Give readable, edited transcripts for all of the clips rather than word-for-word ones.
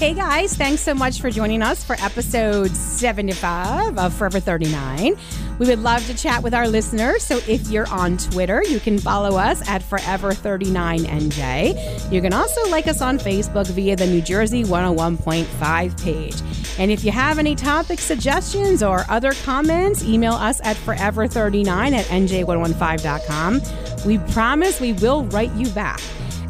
Hey guys, thanks so much for joining us for episode 75 of Forever 39. We would love to chat with our listeners, so if you're on Twitter, you can follow us at Forever 39 NJ. You can also like us on Facebook via the New Jersey 101.5 page. And if you have any topic suggestions or other comments, email us at forever39 at nj1015.com. We promise we will write you back.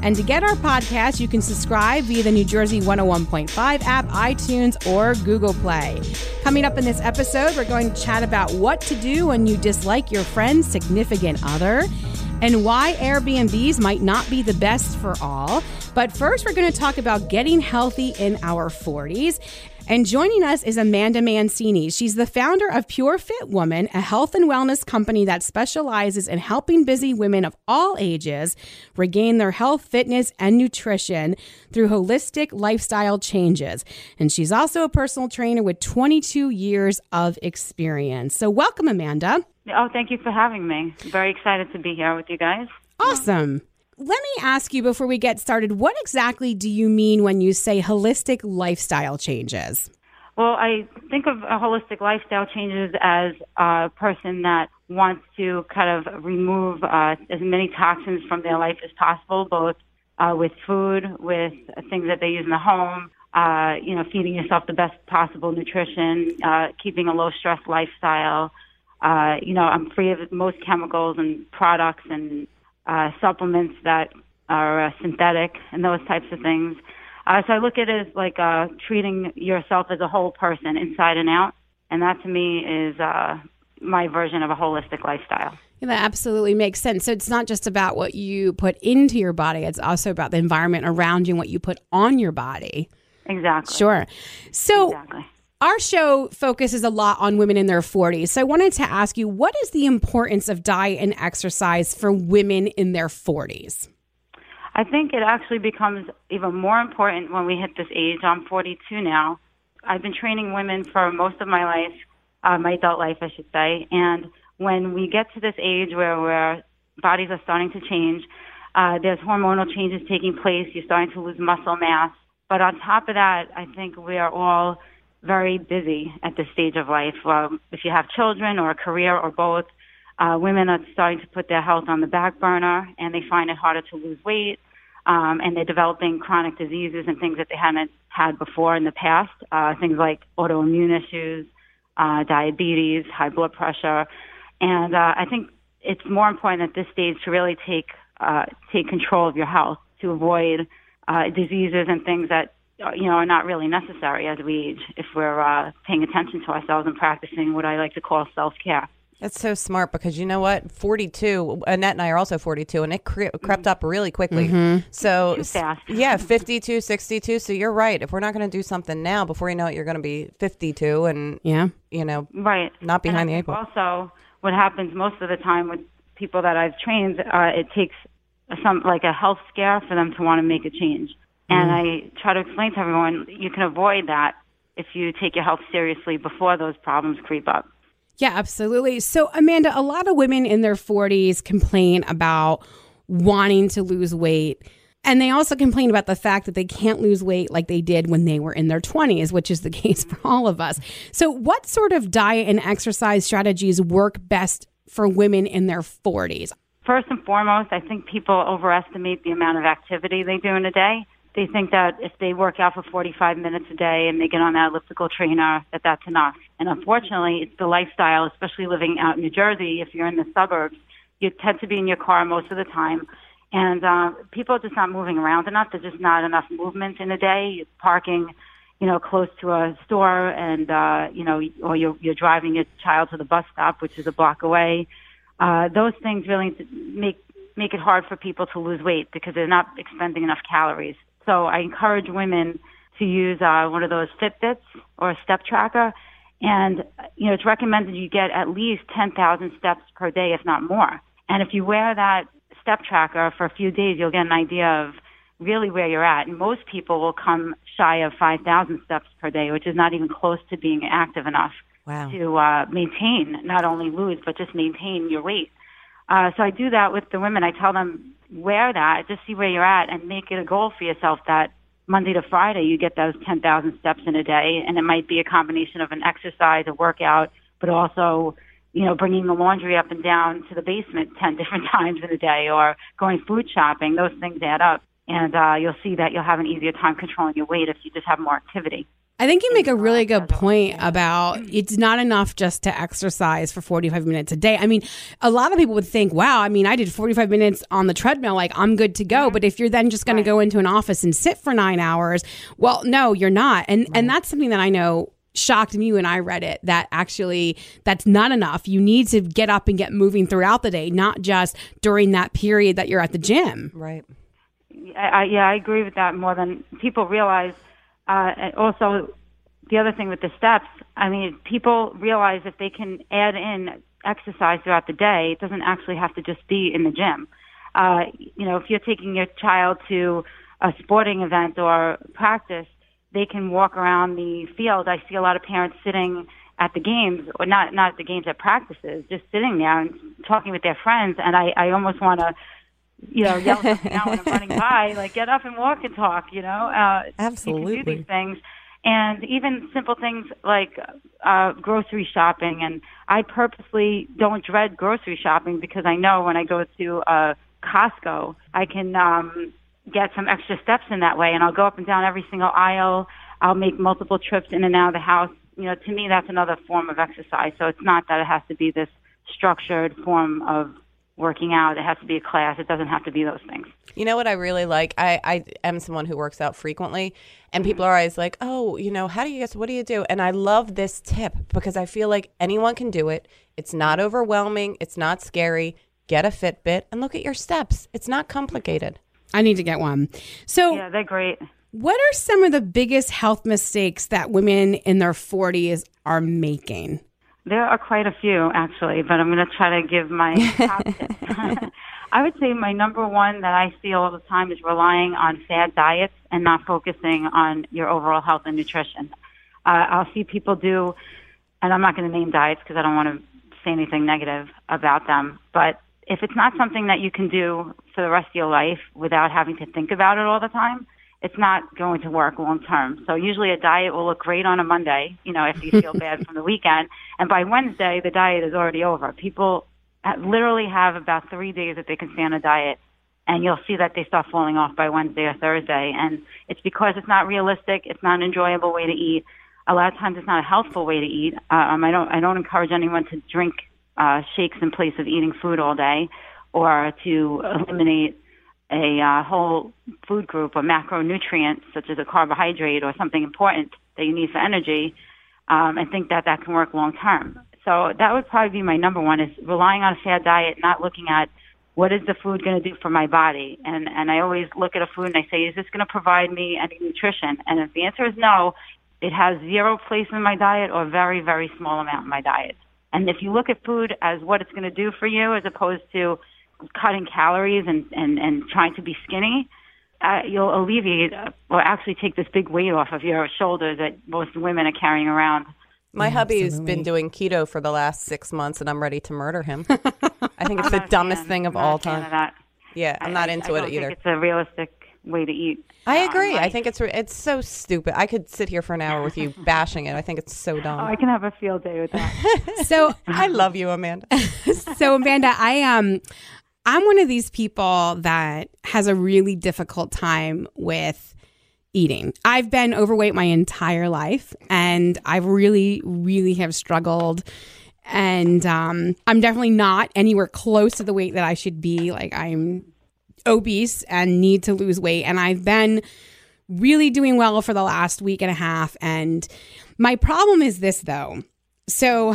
And to get our podcast, you can subscribe via the New Jersey 101.5 app, iTunes, or Google Play. Coming up in this episode, we're going to chat about what to do when you dislike your friend's significant other and why Airbnbs might not be the best for all. But first, we're going to talk about getting healthy in our 40s. And joining us is Amanda Mancini. She's the founder of Pure Fit Woman, a health and wellness company that specializes in helping busy women of all ages regain their health, fitness, and nutrition through holistic lifestyle changes. And she's also a personal trainer with 22 years of experience. So welcome, Amanda. Oh, thank you for having me. I'm very excited to be here with you guys. Awesome. Let me ask you before we get started, what exactly do you mean when you say holistic lifestyle changes? Well, I think of a holistic lifestyle changes as a person that wants to kind of remove as many toxins from their life as possible, both with food, with things that they use in the home, feeding yourself the best possible nutrition, keeping a low-stress lifestyle. I'm free of most chemicals and products and supplements that are synthetic and those types of things. So I look at it as like treating yourself as a whole person inside and out. And that to me is my version of a holistic lifestyle. Yeah, that absolutely makes sense. So it's not just about what you put into your body. It's also about the environment around you and what you put on your body. Exactly. Sure. So exactly. Our show focuses a lot on women in their 40s. So I wanted to ask you, what is the importance of diet and exercise for women in their 40s? I think it actually becomes even more important when we hit this age. I'm 42 now. I've been training women for most of my life, my adult life, I should say. And when we get to this age where our bodies are starting to change, there's hormonal changes taking place. You're starting to lose muscle mass. But on top of that, I think we are all very busy at this stage of life. If you have children or a career or both, women are starting to put their health on the back burner, and they find it harder to lose weight, and they're developing chronic diseases and things that they hadn't had before in the past, things like autoimmune issues, diabetes, high blood pressure. And I think it's more important at this stage to really take control of your health to avoid diseases and things that are not really necessary as we age if we're paying attention to ourselves and practicing what I like to call self-care. That's so smart because you know what? 42, Annette and I are also 42, and it crept up really quickly. Mm-hmm. So, too fast. Yeah, 52, 62. So you're right. If we're not going to do something now, before you know it, you're going to be 52 and, right. Not behind the eight ball. Also, what happens most of the time with people that I've trained, it takes a health scare for them to want to make a change. And I try to explain to everyone, you can avoid that if you take your health seriously before those problems creep up. Yeah, absolutely. So, Amanda, a lot of women in their 40s complain about wanting to lose weight. And they also complain about the fact that they can't lose weight like they did when they were in their 20s, which is the case for all of us. So what sort of diet and exercise strategies work best for women in their 40s? First and foremost, I think people overestimate the amount of activity they do in a day. They think that if they work out for 45 minutes a day and they get on that elliptical trainer, that that's enough. And unfortunately, it's the lifestyle, especially living out in New Jersey, if you're in the suburbs, you tend to be in your car most of the time. And people are just not moving around enough. There's just not enough movement in a day. You're parking, close to a store and, or you're driving your child to the bus stop, which is a block away. Those things really make it hard for people to lose weight because they're not expending enough calories. So I encourage women to use one of those Fitbits or a step tracker. And, you know, it's recommended you get at least 10,000 steps per day, if not more. And if you wear that step tracker for a few days, you'll get an idea of really where you're at. And most people will come shy of 5,000 steps per day, which is not even close to being active enough Wow. to maintain, not only lose, but just maintain your weight. So I do that with the women. I tell them, wear that, just see where you're at, and make it a goal for yourself that Monday to Friday you get those 10,000 steps in a day. And it might be a combination of an exercise, a workout, but also, you know, bringing the laundry up and down to the basement 10 different times in a day, or going food shopping. Those things add up. And you'll see that you'll have an easier time controlling your weight if you just have more activity. I think you make a really good point about it's not enough just to exercise for 45 minutes a day. I mean, a lot of people would think, wow, I mean, I did 45 minutes on the treadmill, like I'm good to go. But if you're then just going to go into an office and sit for 9 hours, well, no, you're not. And that's something that I know shocked me when I read it, that actually that's not enough. You need to get up and get moving throughout the day, not just during that period that you're at the gym. Right. I agree with that more than people realize. Also, the other thing with the steps, I mean, people realize if they can add in exercise throughout the day, it doesn't actually have to just be in the gym. You know, if you're taking your child to a sporting event or practice, they can walk around the field. I see a lot of parents sitting at the games, or not at the games, at practices, just sitting there and talking with their friends, and I almost want to, you know, yelling up and down when I'm running by, like, get up and walk and talk, you know. Absolutely. You can do these things. And even simple things like grocery shopping. And I purposely don't dread grocery shopping because I know when I go to Costco, I can get some extra steps in that way. And I'll go up and down every single aisle. I'll make multiple trips in and out of the house. You know, to me, that's another form of exercise. So it's not that it has to be this structured form of working out. It has to be a class. It doesn't have to be those things. You know what I really like? I am someone who works out frequently, and people are always like, oh, you know, how do you guys, what do you do? And I love this tip because I feel like anyone can do it. It's not overwhelming. It's not scary. Get a Fitbit and look at your steps. It's not complicated. I need to get one. So yeah, they're great. What are some of the biggest health mistakes that women in their 40s are making? There are quite a few, actually, but I'm going to try to give my top tips. I would say my number one that I see all the time is relying on fad diets and not focusing on your overall health and nutrition. I'll see people do, and I'm not going to name diets because I don't want to say anything negative about them, but if it's not something that you can do for the rest of your life without having to think about it all the time, it's not going to work long-term. So usually a diet will look great on a Monday, you know, if you feel bad from the weekend. And by Wednesday, the diet is already over. People literally have about 3 days that they can stay on a diet, and you'll see that they start falling off by Wednesday or Thursday. And it's because it's not realistic. It's not an enjoyable way to eat. A lot of times it's not a healthful way to eat. I don't encourage anyone to drink shakes in place of eating food all day or to eliminate a whole food group or macronutrient, such as a carbohydrate or something important that you need for energy, and think that that can work long term. So that would probably be my number one, is relying on a fad diet, not looking at what is the food going to do for my body. And I always look at a food and I say, is this going to provide me any nutrition? And if the answer is no, it has zero place in my diet or a very, very small amount in my diet. And if you look at food as what it's going to do for you as opposed to cutting calories and trying to be skinny, you'll alleviate or actually take this big weight off of your shoulders that most women are carrying around. My hubby has been doing keto for the last 6 months, and I'm ready to murder him. I think it's the dumbest thing of all time. Yeah, I'm not into it either. I think it's a realistic way to eat. I agree. I think it's so stupid. I could sit here for an hour with you bashing it. I think it's so dumb. Oh, I can have a field day with that. So I love you, Amanda. So Amanda, I'm one of these people that has a really difficult time with eating. I've been overweight my entire life, and I really, really have struggled. And I'm definitely not anywhere close to the weight that I should be. Like, I'm obese and need to lose weight. And I've been really doing well for the last week and a half. And my problem is this, though. So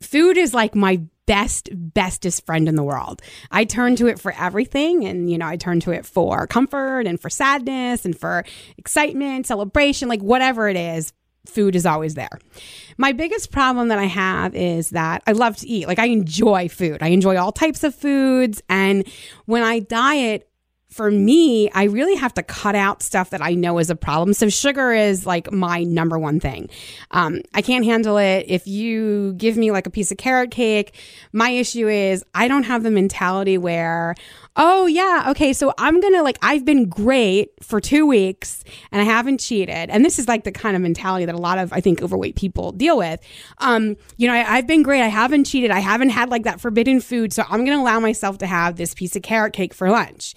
food is like my bestest friend in the world. I turn to it for everything. And, I turn to it for comfort and for sadness and for excitement, celebration, like whatever it is. Food is always there. My biggest problem that I have is that I love to eat. Like I enjoy food. I enjoy all types of foods. And when I diet, for me, I really have to cut out stuff that I know is a problem. So sugar is like my number one thing. I can't handle it. If you give me like a piece of carrot cake, my issue is I don't have the mentality where, oh yeah, okay, so I'm going to like, I've been great for 2 weeks and I haven't cheated. And this is like the kind of mentality that a lot of, I think, overweight people deal with. I've been great. I haven't cheated. I haven't had like that forbidden food. So I'm going to allow myself to have this piece of carrot cake for lunch.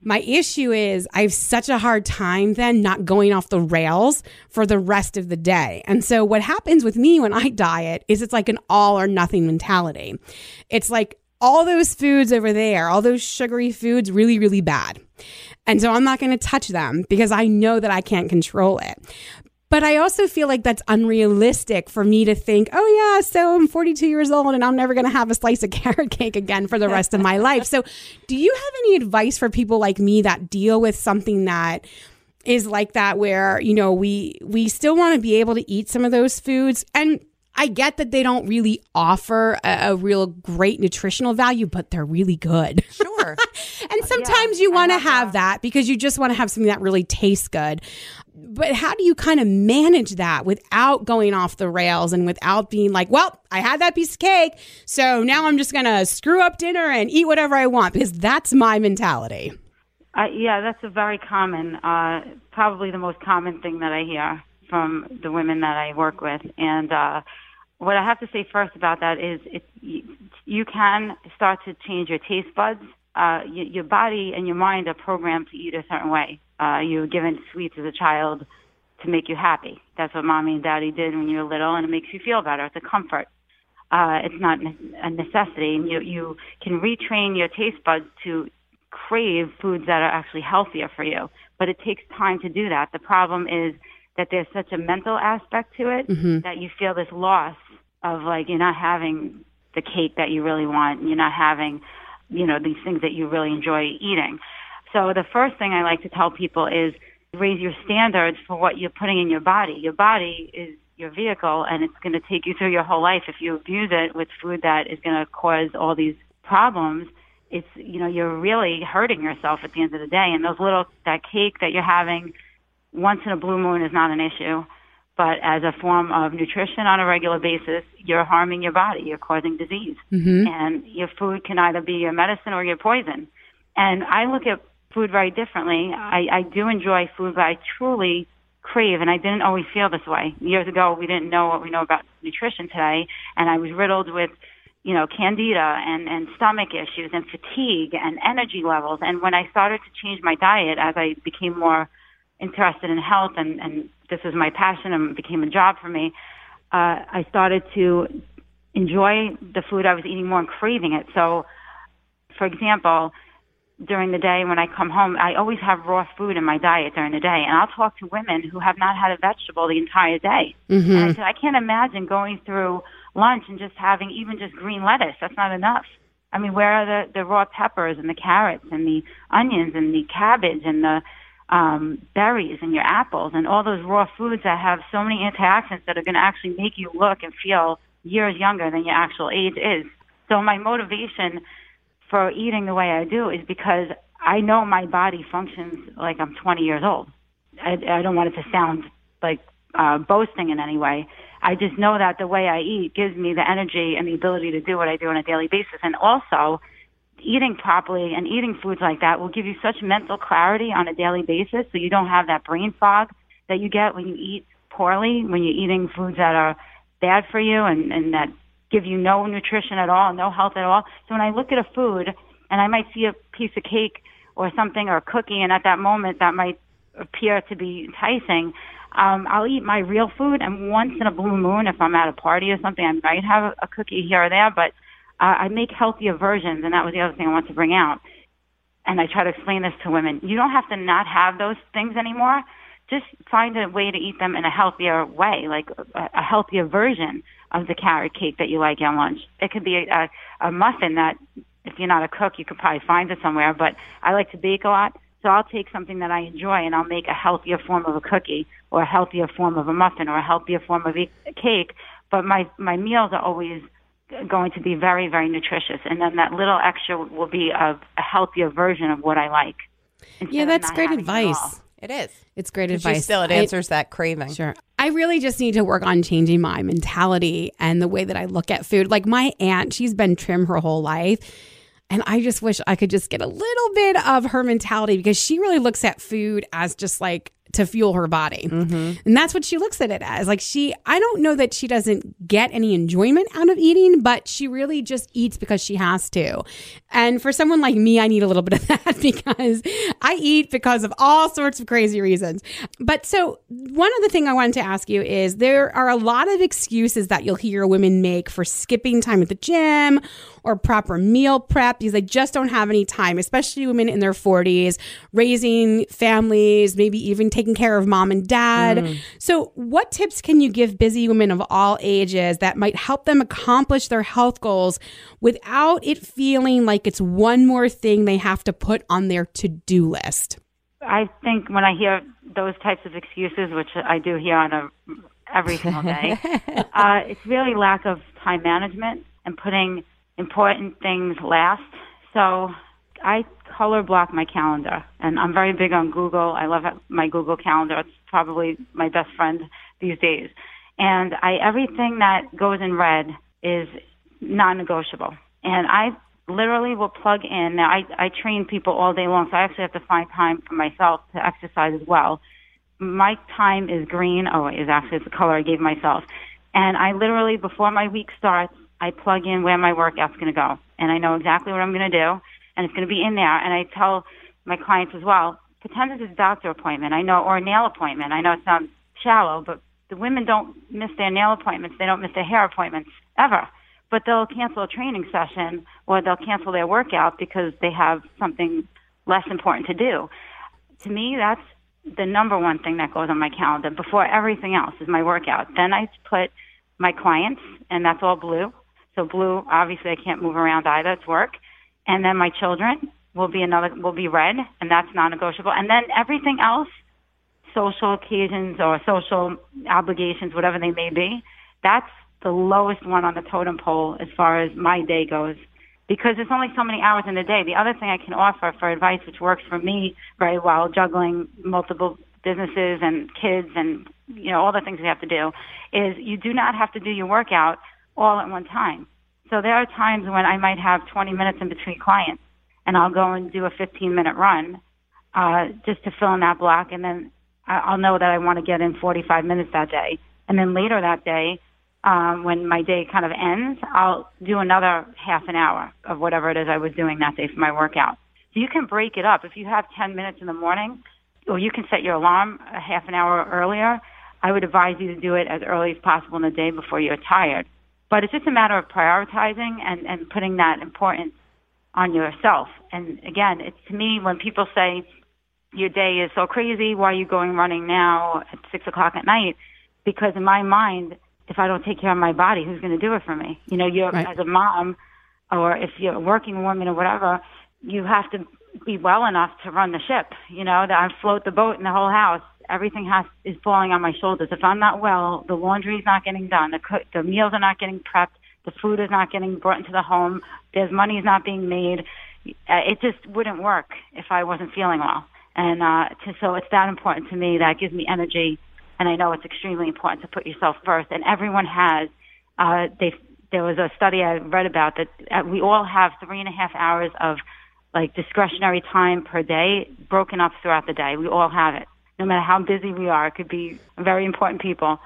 My issue is I have such a hard time then not going off the rails for the rest of the day. And so what happens with me when I diet is it's like an all or nothing mentality. It's like all those foods over there, all those sugary foods, really, really bad. And so I'm not going to touch them because I know that I can't control it. But I also feel like that's unrealistic for me to think, oh yeah, so I'm 42 years old and I'm never going to have a slice of carrot cake again for the rest of my life. So do you have any advice for people like me that deal with something that is like that, where, we still want to be able to eat some of those foods? And I get that they don't really offer a real great nutritional value, but they're really good. Sure. And sometimes you want to have that because you just want to have something that really tastes good. But how do you kind of manage that without going off the rails and without being like, well, I had that piece of cake, so now I'm just going to screw up dinner and eat whatever I want, because that's my mentality. That's a very common, probably the most common thing that I hear from the women that I work with. And what I have to say first about that is you can start to change your taste buds. Your body and your mind are programmed to eat a certain way. You were given sweets as a child to make you happy. That's what mommy and daddy did when you were little, and it makes you feel better. It's a comfort. It's not a necessity. And you can retrain your taste buds to crave foods that are actually healthier for you, but it takes time to do that. The problem is that there's such a mental aspect to it that you feel this loss of, like, you're not having the cake that you really want, and you're not having, these things that you really enjoy eating. So the first thing I like to tell people is raise your standards for what you're putting in your body. Your body is your vehicle, and it's going to take you through your whole life. If you abuse it with food that is going to cause all these problems, it's, you're really hurting yourself at the end of the day. And that cake that you're having once in a blue moon is not an issue. But as a form of nutrition on a regular basis, you're harming your body. You're causing disease. Mm-hmm. And your food can either be your medicine or your poison. And I look at food very differently. I do enjoy food that I truly crave, and I didn't always feel this way. Years ago, we didn't know what we know about nutrition today, and I was riddled with, candida and stomach issues and fatigue and energy levels. And when I started to change my diet, as I became more interested in health, and this was my passion and became a job for me, I started to enjoy the food I was eating more and craving it. So, for example, during the day when I come home, I always have raw food in my diet during the day. And I'll talk to women who have not had a vegetable the entire day. Mm-hmm. And I said, I can't imagine going through lunch and just having even just green lettuce. That's not enough. I mean, where are the raw peppers and the carrots and the onions and the cabbage and the berries and your apples and all those raw foods that have so many antioxidants that are going to actually make you look and feel years younger than your actual age is. So my motivation for eating the way I do is because I know my body functions like I'm 20 years old. I don't want it to sound like boasting in any way. I just know that the way I eat gives me the energy and the ability to do what I do on a daily basis. And also, eating properly and eating foods like that will give you such mental clarity on a daily basis, so you don't have that brain fog that you get when you eat poorly, when you're eating foods that are bad for you and that give you no nutrition at all, no health at all. So when I look at a food and I might see a piece of cake or something or a cookie, and at that moment that might appear to be enticing, I'll eat my real food. And once in a blue moon, if I'm at a party or something, I might have a cookie here or there, but I make healthier versions, and that was the other thing I wanted to bring out. And I try to explain this to women. You don't have to not have those things anymore. just find a way to eat them in a healthier way, like a healthier version of the carrot cake that you like at lunch. It could be a muffin that, if you're not a cook, you could probably find it somewhere, but I like to bake a lot, so I'll take something that I enjoy and I'll make a healthier form of a cookie or a healthier form of a muffin or a healthier form of a cake, but my meals are always going to be very, very nutritious, and then that little extra will be a healthier version of what I like. Yeah, that's great advice. It is. It's great advice. Still, it answers that craving. Sure. I really just need to work on changing my mentality and the way that I look at food. Like my aunt, she's been trim her whole life, and I just wish I could just get a little bit of her mentality, because she really looks at food as just like to fuel her body. Mm-hmm. And that's what she looks at it as. Like I don't know that she doesn't get any enjoyment out of eating, but she really just eats because she has to. And for someone like me, I need a little bit of that, because I eat because of all sorts of crazy reasons. But so one other thing I wanted to ask you is, there are a lot of excuses that you'll hear women make for skipping time at the gym or proper meal prep because they just don't have any time, especially women in their 40s, raising families, maybe even taking care of mom and dad. Mm. So what tips can you give busy women of all ages that might help them accomplish their health goals without it feeling like it's one more thing they have to put on their to-do list? I think when I hear those types of excuses, which I do hear on every single day, it's really lack of time management and putting important things last. So I color block my calendar, and I'm very big on Google. I love my Google calendar. It's probably my best friend these days. And everything that goes in red is non-negotiable. And I literally will plug in. Now, I train people all day long, so I actually have to find time for myself to exercise as well. My time is green. Oh, it's the color I gave myself. And I literally, before my week starts, I plug in where my workout's going to go. And I know exactly what I'm going to do, and it's going to be in there. And I tell my clients as well, pretend it's a doctor appointment, I know, or a nail appointment. I know it sounds shallow, but the women don't miss their nail appointments. They don't miss their hair appointments ever. But they'll cancel a training session, or they'll cancel their workout because they have something less important to do. To me, that's the number one thing that goes on my calendar before everything else is my workout. Then I put my clients, and that's all blue. So blue, obviously, I can't move around either. It's work. And then my children will be red, and that's non-negotiable. And then everything else, social occasions or social obligations, whatever they may be, that's the lowest one on the totem pole as far as my day goes, because there's only so many hours in the day. The other thing I can offer for advice, which works for me very well, juggling multiple businesses and kids and, you know, all the things we have to do, is you do not have to do your workout all at one time. So there are times when I might have 20 minutes in between clients, and I'll go and do a 15-minute run just to fill in that block, and then I'll know that I want to get in 45 minutes that day. And then later that day, when my day kind of ends, I'll do another half an hour of whatever it is I was doing that day for my workout. So you can break it up. If you have 10 minutes in the morning, or you can set your alarm a half an hour earlier, I would advise you to do it as early as possible in the day before you're tired. But it's just a matter of prioritizing and putting that importance on yourself. And again, it's, to me, when people say your day is so crazy, why are you going running now at 6:00 at night? Because in my mind, if I don't take care of my body, who's going to do it for me? You know, as a mom, or if you're a working woman or whatever, you have to be well enough to run the ship. You know, that I float the boat in the whole house. Everything is falling on my shoulders. If I'm not well, the laundry is not getting done. The meals are not getting prepped. The food is not getting brought into the home. There's money is not being made. It just wouldn't work if I wasn't feeling well. And so it's that important to me. That gives me energy. And I know it's extremely important to put yourself first. And everyone has. There was a study I read about that we all have 3.5 hours of like discretionary time per day broken up throughout the day. We all have it. No matter how busy we are, it could be very important people,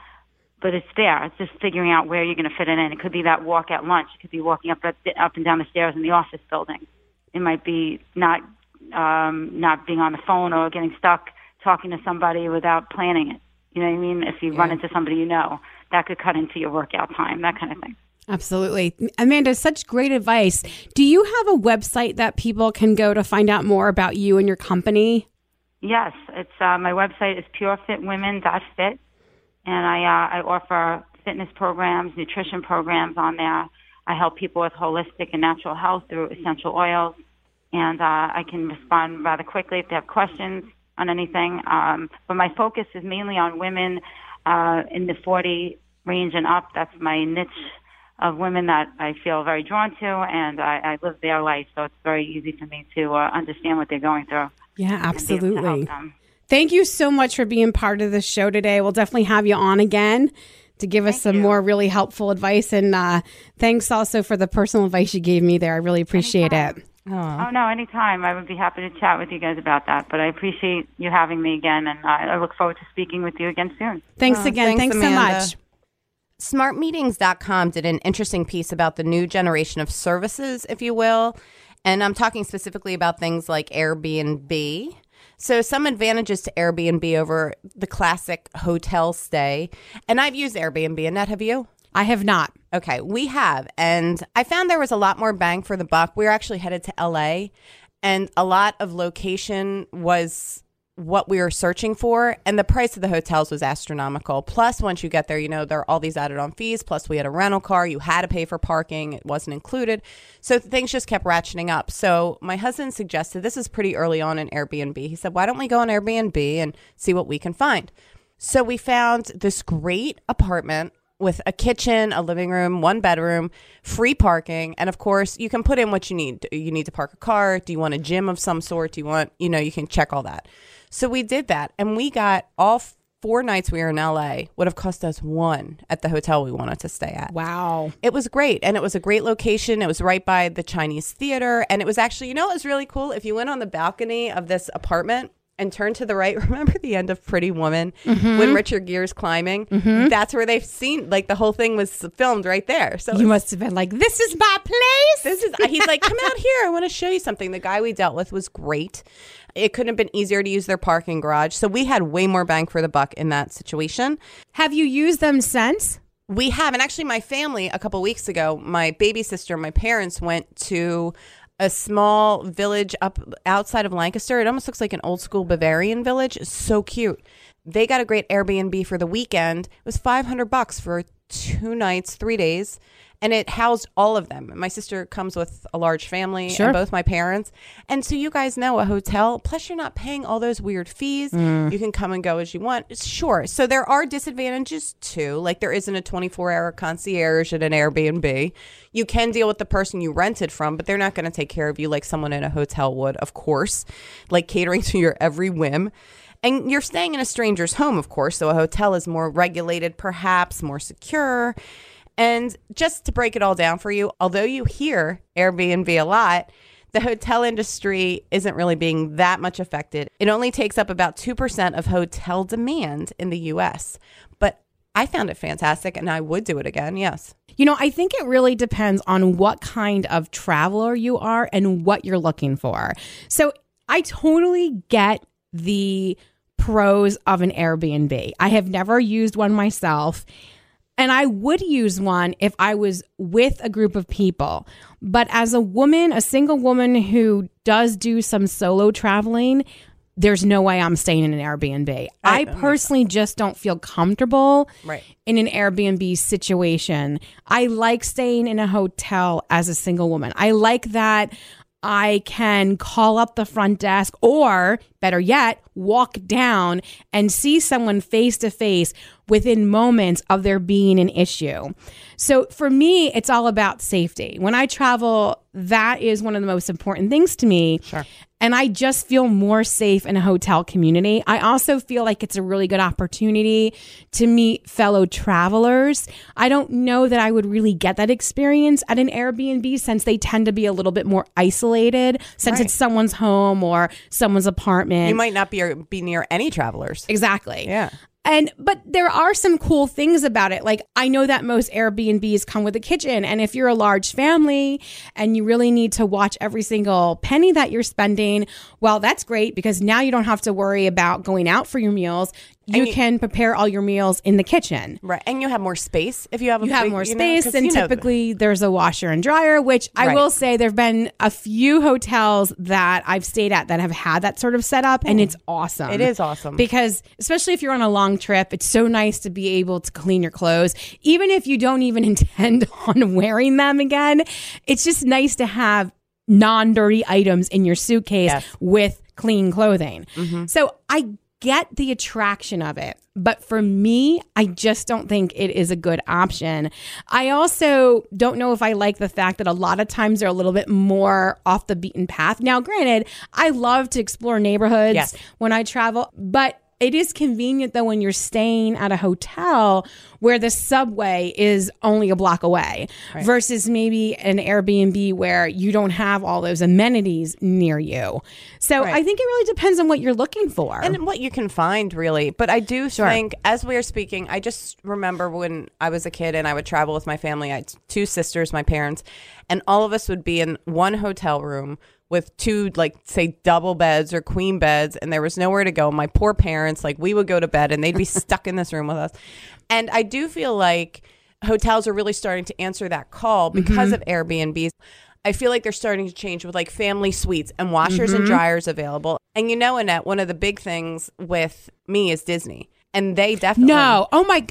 but it's there. It's just figuring out where you're going to fit it in. It could be that walk at lunch. It could be walking up and down the stairs in the office building. It might be not being on the phone or getting stuck talking to somebody without planning it. You know what I mean? If you run into somebody you know, that could cut into your workout time, that kind of thing. Absolutely. Amanda, such great advice. Do you have a website that people can go to find out more about you and your company? Yes, it's my website is purefitwomen.fit, and I offer fitness programs, nutrition programs on there. I help people with holistic and natural health through essential oils, and I can respond rather quickly if they have questions on anything. But my focus is mainly on women in the 40 range and up. That's my niche of women that I feel very drawn to, and I live their life, so it's very easy for me to understand what they're going through. Yeah, absolutely. Thank you so much for being part of the show today. We'll definitely have you on again to give us some more really helpful advice. And thanks also for the personal advice you gave me there. I really appreciate it. Oh, no, anytime. I would be happy to chat with you guys about that. But I appreciate you having me again, and I look forward to speaking with you again soon. Thanks again. Thanks so much. Smartmeetings.com did an interesting piece about the new generation of services, if you will. And I'm talking specifically about things like Airbnb. So some advantages to Airbnb over the classic hotel stay. And I've used Airbnb. Annette, have you? I have not. Okay, we have. And I found there was a lot more bang for the buck. We were actually headed to LA, and a lot of location was what we were searching for. And the price of the hotels was astronomical. Plus, once you get there, you know, there are all these added on fees. Plus, we had a rental car. You had to pay for parking. It wasn't included. So things just kept ratcheting up. So my husband suggested, this is pretty early on in Airbnb. He said, why don't we go on Airbnb and see what we can find? So we found this great apartment with a kitchen, a living room, one bedroom, free parking. And of course, you can put in what you need. You need to park a car. Do you want a gym of some sort? Do you want, you know, you can check all that. So we did that, and we got all 4 nights we were in LA would have cost us $1 at the hotel we wanted to stay at. Wow. It was great, and it was a great location. It was right by the Chinese theater, and it was actually, you know, it was really cool. If you went on the balcony of this apartment and turned to the right, remember the end of Pretty Woman when Richard Gere's climbing? That's where they've seen, like, the whole thing was filmed right there. So you must have been like, this is my place. This is. He's like, come out here. I want to show you something. The guy we dealt with was great. It couldn't have been easier to use their parking garage. So we had way more bang for the buck in that situation. Have you used them since? We have. And actually, my family, a couple weeks ago, my baby sister and my parents went to a small village up outside of Lancaster. It almost looks like an old school Bavarian village. It's so cute. They got a great Airbnb for the weekend. It was $500 for 2 nights, 3 days. And it housed all of them. My sister comes with a large family and both my parents. And so you guys know a hotel, plus you're not paying all those weird fees. You can come and go as you want. Sure. So there are disadvantages too. Like there isn't a 24-hour concierge at an Airbnb. You can deal with the person you rented from, but they're not going to take care of you like someone in a hotel would, of course, like catering to your every whim. And you're staying in a stranger's home, of course. So a hotel is more regulated, perhaps more secure. And just to break it all down for you, although you hear Airbnb a lot, the hotel industry isn't really being that much affected. It only takes up about 2% of hotel demand in the U.S. But I found it fantastic, and I would do it again, yes. You know, I think it really depends on what kind of traveler you are and what you're looking for. So I totally get the pros of an Airbnb. I have never used one myself. And I would use one if I was with a group of people. But as a woman, a single woman who does do some solo traveling, there's no way I'm staying in an Airbnb. I personally just don't feel comfortable in an Airbnb situation. I like staying in a hotel as a single woman. I like that I can call up the front desk or, better yet, walk down and see someone face to face within moments of there being an issue. So for me, it's all about safety. When I travel, that is one of the most important things to me. Sure. And I just feel more safe in a hotel community. I also feel like it's a really good opportunity to meet fellow travelers. I don't know that I would really get that experience at an Airbnb since they tend to be a little bit more isolated since it's someone's home or someone's apartment. You might not be near any travelers. Exactly. Yeah. But there are some cool things about it. Like, I know that most Airbnbs come with a kitchen. And if you're a large family and you really need to watch every single penny that you're spending, well, that's great because now you don't have to worry about going out for your meals. You can prepare all your meals in the kitchen. Right. And you have more space if you have a big, more space. And typically there's a washer and dryer, which I will say there have been a few hotels that I've stayed at that have had that sort of setup. And it's awesome. It is awesome. Because especially if you're on a long trip, it's so nice to be able to clean your clothes. Even if you don't even intend on wearing them again, it's just nice to have non-dirty items in your suitcase with clean clothing. Mm-hmm. So I get the attraction of it, but for me, I just don't think it is a good option. I also don't know if I like the fact that a lot of times they're a little bit more off the beaten path. Now, granted, I love to explore neighborhoods when I travel, but it is convenient, though, when you're staying at a hotel where the subway is only a block away versus maybe an Airbnb where you don't have all those amenities near you. So I think it really depends on what you're looking for. And what you can find, really. But I do think, as we are speaking, I just remember when I was a kid and I would travel with my family. I had two sisters, my parents, and all of us would be in one hotel room with two, like, say, double beds or queen beds, and there was nowhere to go. My poor parents, like, we would go to bed and they'd be stuck in this room with us. And I do feel like hotels are really starting to answer that call because of Airbnbs. I feel like they're starting to change with, like, family suites and washers and dryers available. And you know, Annette, one of the big things with me is Disney. And they definitely Oh my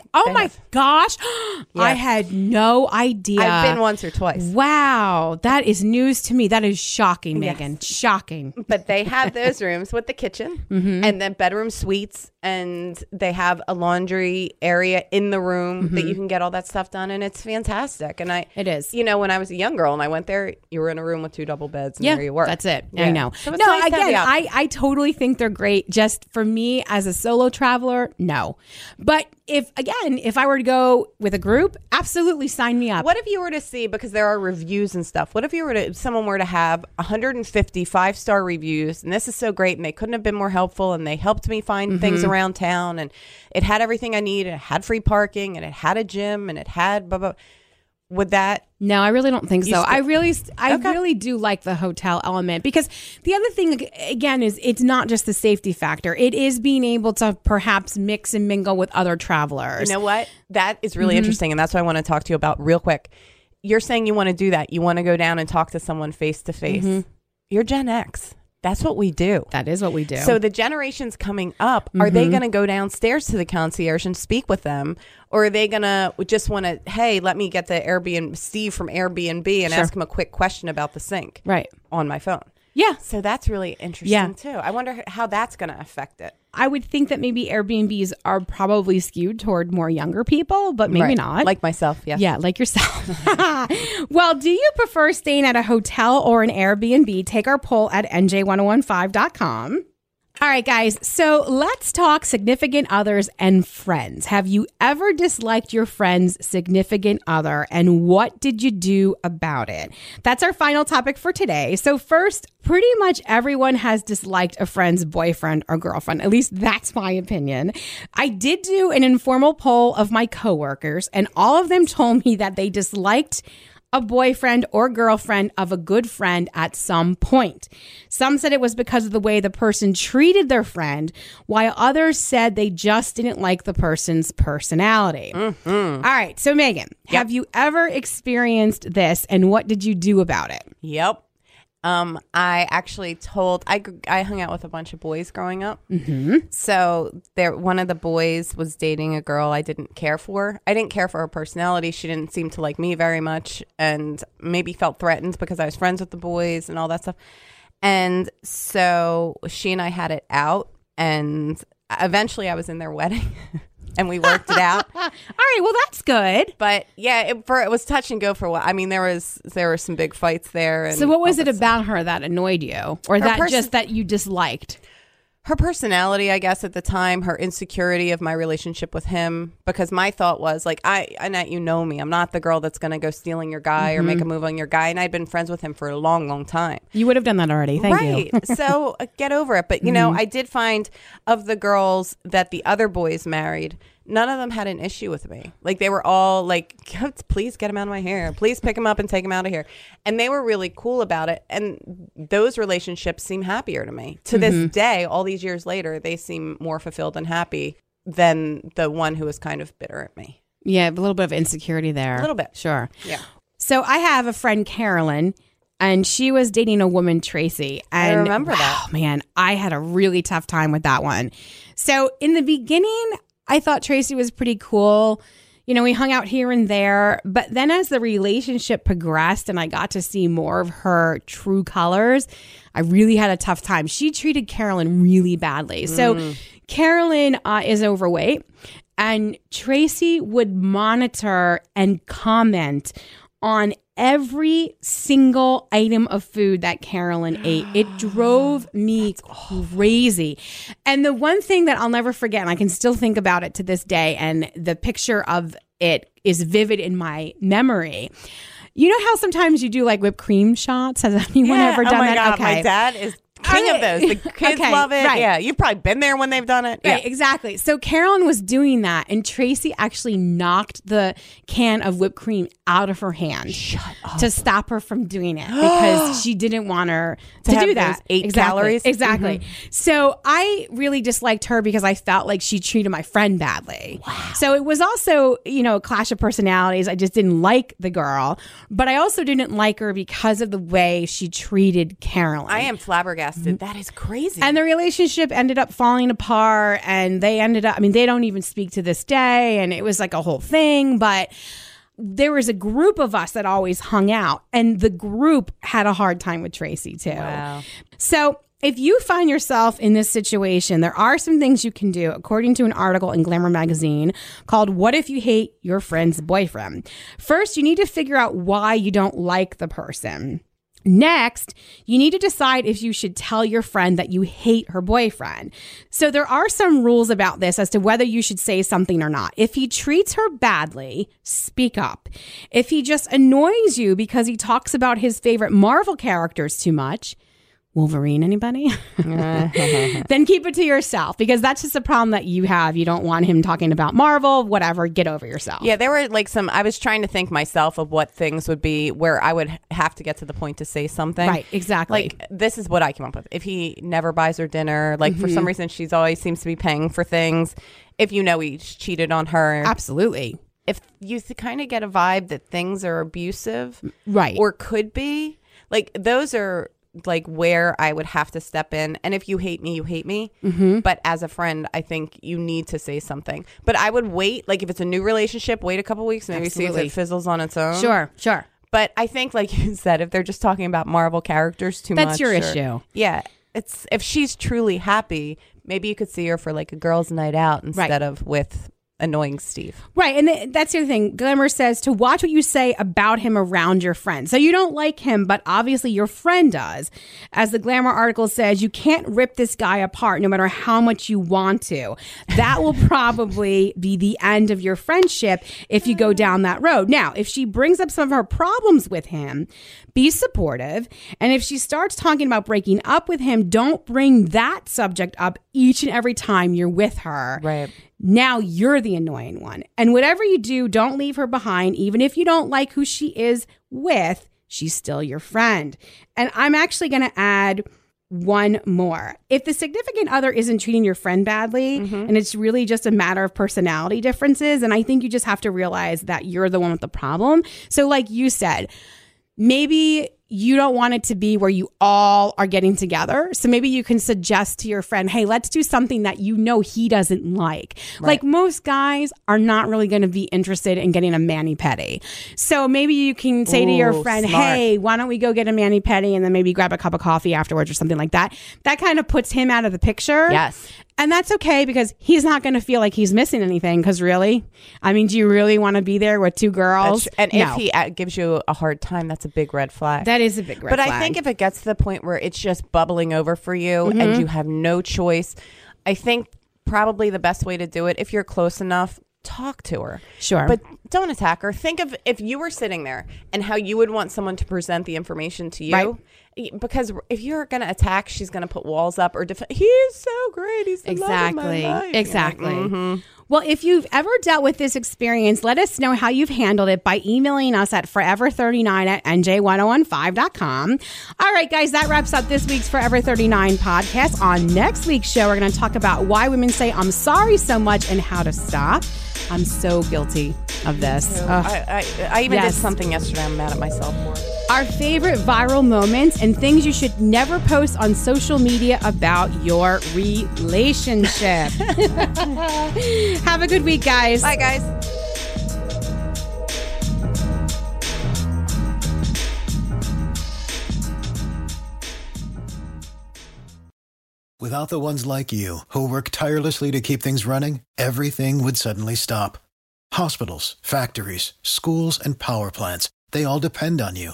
gosh. Yes. I had no idea. I've been once or twice. Wow. That is news to me. That is shocking, Megan. Yes. Shocking. But they have those rooms with the kitchen and then bedroom suites, and they have a laundry area in the room that you can get all that stuff done, and it's fantastic. And it is. You know, when I was a young girl and I went there, you were in a room with two double beds and there you were. That's it. Yeah. I know. So it's nice again, I totally think they're great. Just for me as a solo traveler, no. But if I were to go with a group, absolutely sign me up. What if you were to see, because there are reviews and stuff, what if you were to, someone were to have 150 5-star reviews, and this is so great, and they couldn't have been more helpful, and they helped me find things around town, and it had everything I need, and it had free parking, and it had a gym, and it had blah, blah. Would that? No, I really don't think so. I really do like the hotel element, because the other thing, again, is it's not just the safety factor. It is being able to perhaps mix and mingle with other travelers. You know what? That is really interesting. And that's what I want to talk to you about real quick. You're saying you want to do that. You want to go down and talk to someone face to face. You're Gen X. That's what we do. That is what we do. So the generations coming up, are they going to go downstairs to the concierge and speak with them? Or are they going to just want to, hey, let me get the Airbnb, Steve from Airbnb, and ask him a quick question about the sink on my phone? Yeah. So that's really interesting, too. I wonder how that's going to affect it. I would think that maybe Airbnbs are probably skewed toward more younger people, but maybe not. Like myself, Yeah, like yourself. Well, do you prefer staying at a hotel or an Airbnb? Take our poll at nj1015.com. All right, guys. So let's talk significant others and friends. Have you ever disliked your friend's significant other, and what did you do about it? That's our final topic for today. So first, pretty much everyone has disliked a friend's boyfriend or girlfriend. At least that's my opinion. I did do an informal poll of my coworkers, and all of them told me that they disliked a boyfriend or girlfriend of a good friend at some point. Some said it was because of the way the person treated their friend, while others said they just didn't like the person's personality. All right. So, Megan, have you ever experienced this, and what did you do about it? Yep. I actually I hung out with a bunch of boys growing up. So one of the boys was dating a girl I didn't care for. I didn't care for her personality. She didn't seem to like me very much, and maybe felt threatened because I was friends with the boys and all that stuff. And so she and I had it out, and eventually I was in their wedding. And we worked it out. All right, well, that's good. But yeah, it was touch and go for a while. I mean, there were some big fights there. And so, what was it about her that annoyed you, or that you disliked? Her personality, I guess, at the time, her insecurity of my relationship with him. Because my thought was like, Annette, you know me. I'm not the girl that's going to go stealing your guy or make a move on your guy. And I'd been friends with him for a long, long time. You would have done that already. Thank you. Right. So get over it. But, you know, I did find of the girls that the other boys married, none of them had an issue with me. Like, they were all like, please get him out of my hair. Please pick him up and take him out of here. And they were really cool about it. And those relationships seem happier to me. To this day, all these years later, they seem more fulfilled and happy. than the one who was kind of bitter at me. Yeah, a little bit of insecurity there. A little bit. Sure. Yeah. So I have a friend, Carolyn, and she was dating a woman, Tracy. And I remember that. Oh, man, I had a really tough time with that one. So in the beginning, I thought Tracy was pretty cool. You know, we hung out here and there. But then as the relationship progressed and I got to see more of her true colors, I really had a tough time. She treated Carolyn really badly. So Carolyn is overweight. And Tracy would monitor and comment on every single item of food that Carolyn ate. It drove me crazy. And the one thing that I'll never forget, and I can still think about it to this day, and the picture of it is vivid in my memory. You know how sometimes you do like whipped cream shots? Has anyone ever done that? God, okay. My dad is king of those. The kids love it. Right. Yeah, you've probably been there when they've done it. Right, yeah. Exactly. So Carolyn was doing that, and Tracy actually knocked the can of whipped cream out of her hand to stop her from doing it because she didn't want her to have do that. Those 8 calories. Exactly. Mm-hmm. So I really disliked her because I felt like she treated my friend badly. Wow. So it was also, you know, a clash of personalities. I just didn't like the girl, but I also didn't like her because of the way she treated Carolyn. I am flabbergasted. That is crazy. And the relationship ended up falling apart, and they ended up, I mean, they don't even speak to this day, and it was like a whole thing, but there was a group of us that always hung out, and the group had a hard time with Tracy too. Wow. So if you find yourself in this situation, there are some things you can do, according to an article in Glamour magazine called What If You Hate Your Friend's Boyfriend? First, you need to figure out why you don't like the person. Next, you need to decide if you should tell your friend that you hate her boyfriend. So there are some rules about this as to whether you should say something or not. If he treats her badly, speak up. If he just annoys you because he talks about his favorite Marvel characters too much, Wolverine, anybody? Then keep it to yourself, because that's just a problem that you have. You don't want him talking about Marvel, whatever. Get over yourself. Yeah, there were like some, I was trying to think myself of what things would be where I would have to get to the point to say something. Right, exactly. Like, this is what I came up with. If he never buys her dinner, like for some reason, she's always seems to be paying for things. If you know he's cheated on her. Absolutely. If you kind of get a vibe that things are abusive. Right. Or could be. Like, those are like where I would have to step in. And if you hate me, you hate me. Mm-hmm. But as a friend, I think you need to say something. But I would wait, like if it's a new relationship, wait a couple weeks, maybe see if it fizzles on its own. Sure, sure. But I think, like you said, if they're just talking about Marvel characters too much. That's your issue. Yeah. It's if she's truly happy, maybe you could see her for like a girls' night out instead of with annoying Steve. Right. And that's the other thing. Glamour says to watch what you say about him around your friend. So you don't like him, but obviously your friend does. As the Glamour article says, you can't rip this guy apart no matter how much you want to. That will probably be the end of your friendship if you go down that road. Now, if she brings up some of her problems with him, be supportive. And if she starts talking about breaking up with him, don't bring that subject up each and every time you're with her. Right. Now you're the annoying one. And whatever you do, don't leave her behind. Even if you don't like who she is with, she's still your friend. And I'm actually going to add one more. If the significant other isn't treating your friend badly, and it's really just a matter of personality differences, and I think you just have to realize that you're the one with the problem. So like you said, maybe you don't want it to be where you all are getting together. So maybe you can suggest to your friend, hey, let's do something that you know he doesn't like. Right. Like most guys are not really going to be interested in getting a mani-pedi. So maybe you can say to your friend, hey, why don't we go get a mani-pedi and then maybe grab a cup of coffee afterwards or something like that. That kind of puts him out of the picture. Yes. And that's okay, because he's not going to feel like he's missing anything, because really, I mean, do you really want to be there with two girls? And if he gives you a hard time, that's a big red flag. That is a big red flag. But I think if it gets to the point where it's just bubbling over for you and you have no choice, I think probably the best way to do it, if you're close enough, talk to her. Sure. But don't attack her. Think of if you were sitting there and how you would want someone to present the information to you. Right. Because if you're going to attack, she's going to put walls up or defend. He's so great. He's the love of my life. Exactly. Like, mm-hmm. Well, if you've ever dealt with this experience, let us know how you've handled it by emailing us at forever39@nj1015.com. All right, guys, that wraps up this week's Forever 39 podcast. On next week's show, we're going to talk about why women say I'm sorry so much and how to stop. I'm so guilty of this. I even did something yesterday I'm mad at myself for. Our favorite viral moments and things you should never post on social media about your relationship. Have a good week, guys. Bye, guys. Without the ones like you, who work tirelessly to keep things running, everything would suddenly stop. Hospitals, factories, schools, and power plants, they all depend on you.